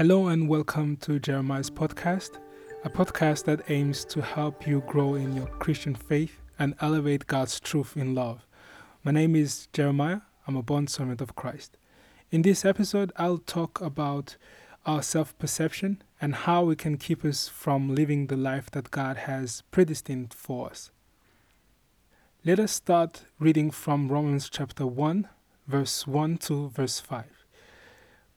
Hello and welcome to Jeremiah's Podcast, a podcast that aims to help you grow in your Christian faith and elevate God's truth in love. My name is Jeremiah. I'm a born servant of Christ. In this episode, I'll talk about our self-perception and how we can keep us from living the life that God has predestined for us. Let us start reading from Romans chapter 1, verse 1 to verse 5.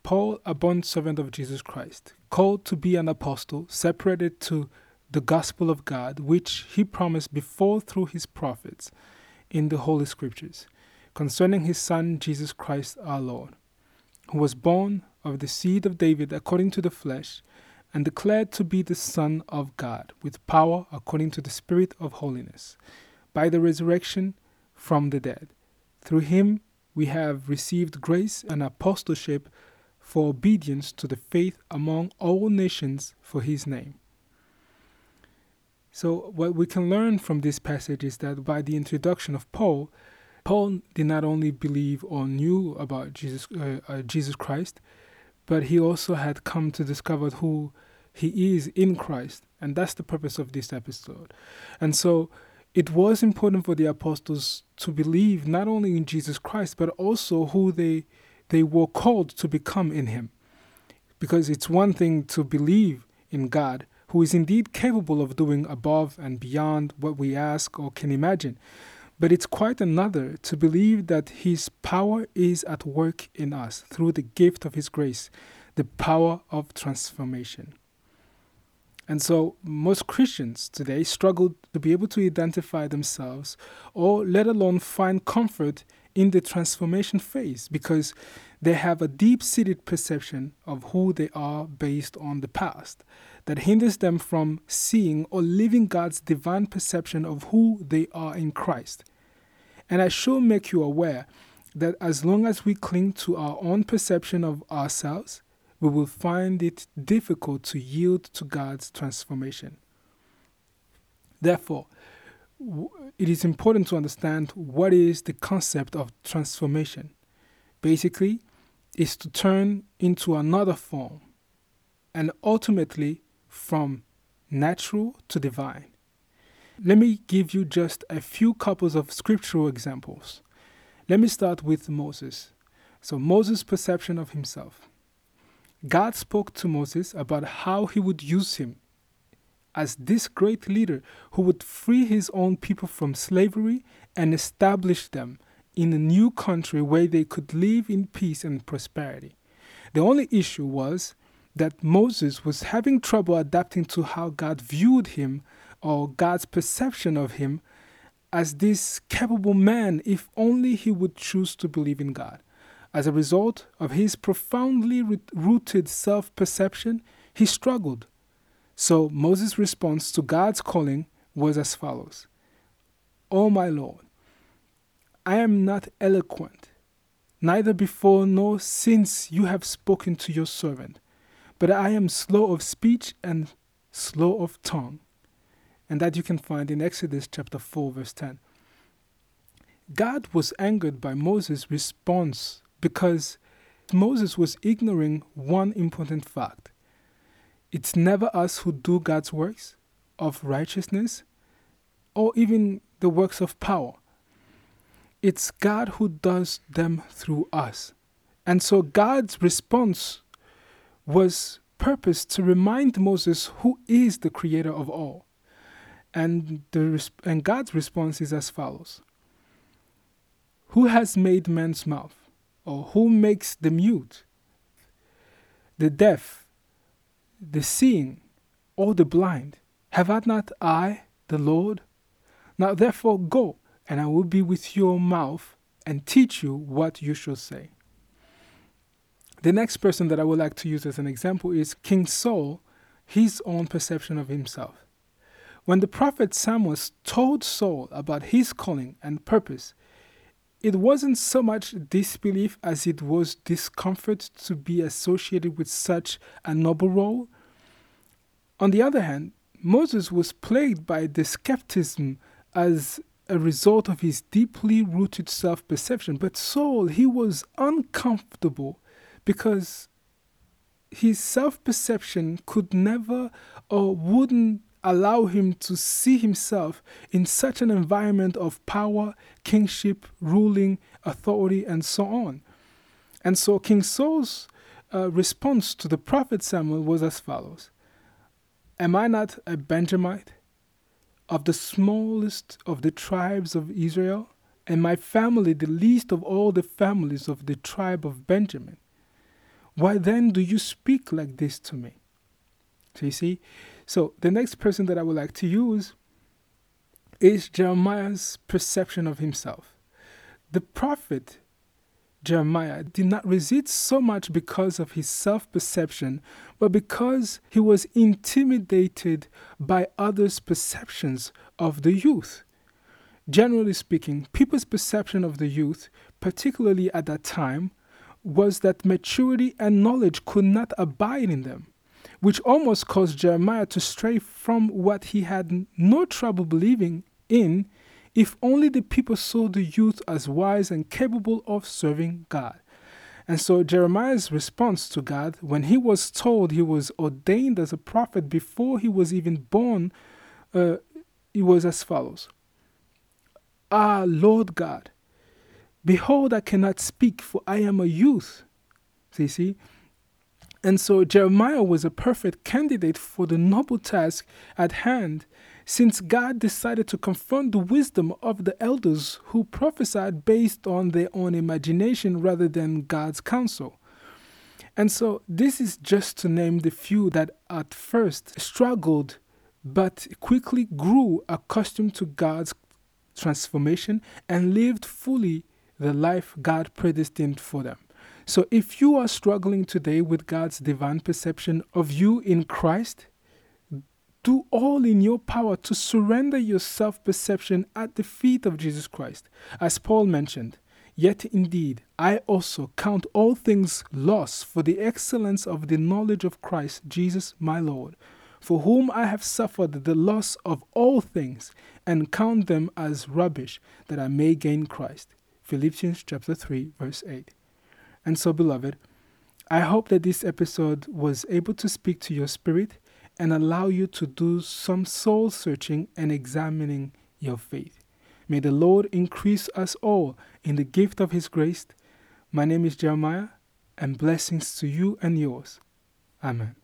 Paul, a bondservant of Jesus Christ, called to be an apostle, separated to the gospel of God, which he promised before through his prophets in the Holy Scriptures, concerning his Son, Jesus Christ our Lord, who was born of the seed of David according to the flesh, and declared to be the Son of God, with power according to the Spirit of holiness, by the resurrection from the dead. Through him we have received grace and apostleship for obedience to the faith among all nations for his name. So what we can learn from this passage is that by the introduction of Paul did not only believe or knew about Jesus Christ, but he also had come to discover who he is in Christ. And that's the purpose of this episode. And so it was important for the apostles to believe not only in Jesus Christ, but also who they were called to become in him. Because it's one thing to believe in God, who is indeed capable of doing above and beyond what we ask or can imagine. But it's quite another to believe that his power is at work in us through the gift of his grace, the power of transformation. And so most Christians today struggle to be able to identify themselves or let alone find comfort in the transformation phase because they have a deep-seated perception of who they are based on the past that hinders them from seeing or living God's divine perception of who they are in Christ. And I shall make you aware that as long as we cling to our own perception of ourselves, we will find it difficult to yield to God's transformation. Therefore, it is important to understand what is the concept of transformation. Basically, it's to turn into another form, and ultimately from natural to divine. Let me give you just a few couples of scriptural examples. Let me start with Moses. So Moses' perception of himself. God spoke to Moses about how he would use him as this great leader who would free his own people from slavery and establish them in a new country where they could live in peace and prosperity. The only issue was that Moses was having trouble adapting to how God viewed him or God's perception of him as this capable man if only he would choose to believe in God. As a result of his profoundly rooted self-perception, he struggled. So Moses' response to God's calling was as follows. O my Lord, I am not eloquent, neither before nor since you have spoken to your servant, but I am slow of speech and slow of tongue. And that you can find in Exodus chapter 4, verse 10. God was angered by Moses' response because Moses was ignoring one important fact. It's never us who do God's works of righteousness or even the works of power. It's God who does them through us. And so God's response was purposed to remind Moses who is the creator of all. And God's response is as follows. Who has made man's mouth? Or who makes the mute, the deaf, the seeing, or the blind? Have I not I, the Lord? Now therefore go, and I will be with your mouth and teach you what you shall say. The next person that I would like to use as an example is King Saul, his own perception of himself. When the prophet Samuel told Saul about his calling and purpose, it wasn't so much disbelief as it was discomfort to be associated with such a noble role. On the other hand, Moses was plagued by the skepticism as a result of his deeply rooted self-perception. But Saul, he was uncomfortable because his self-perception could never or wouldn't allow him to see himself in such an environment of power, kingship, ruling, authority, and so on. And so King Saul's response to the prophet Samuel was as follows: "Am I not a Benjamite, of the smallest of the tribes of Israel, and my family the least of all the families of the tribe of Benjamin? Why then do you speak like this to me?" So you see, so the next person that I would like to use is Jeremiah's perception of himself. The prophet Jeremiah did not resist so much because of his self-perception, but because he was intimidated by others' perceptions of the youth. Generally speaking, people's perception of the youth, particularly at that time, was that maturity and knowledge could not abide in them, which almost caused Jeremiah to stray from what he had no trouble believing in, if only the people saw the youth as wise and capable of serving God. And so Jeremiah's response to God, when he was told he was ordained as a prophet before he was even born, it was as follows: "Ah, Lord God, behold, I cannot speak, for I am a youth." So you see? And so Jeremiah was a perfect candidate for the noble task at hand, since God decided to confront the wisdom of the elders who prophesied based on their own imagination rather than God's counsel. And so this is just to name the few that at first struggled but quickly grew accustomed to God's transformation and lived fully the life God predestined for them. So if you are struggling today with God's divine perception of you in Christ, do all in your power to surrender your self-perception at the feet of Jesus Christ. As Paul mentioned, "Yet indeed, I also count all things loss for the excellence of the knowledge of Christ Jesus my Lord, for whom I have suffered the loss of all things, and count them as rubbish, that I may gain Christ." Philippians chapter 3, verse 8. And so, beloved, I hope that this episode was able to speak to your spirit and allow you to do some soul searching and examining your faith. May the Lord increase us all in the gift of His grace. My name is Jeremiah, and blessings to you and yours. Amen.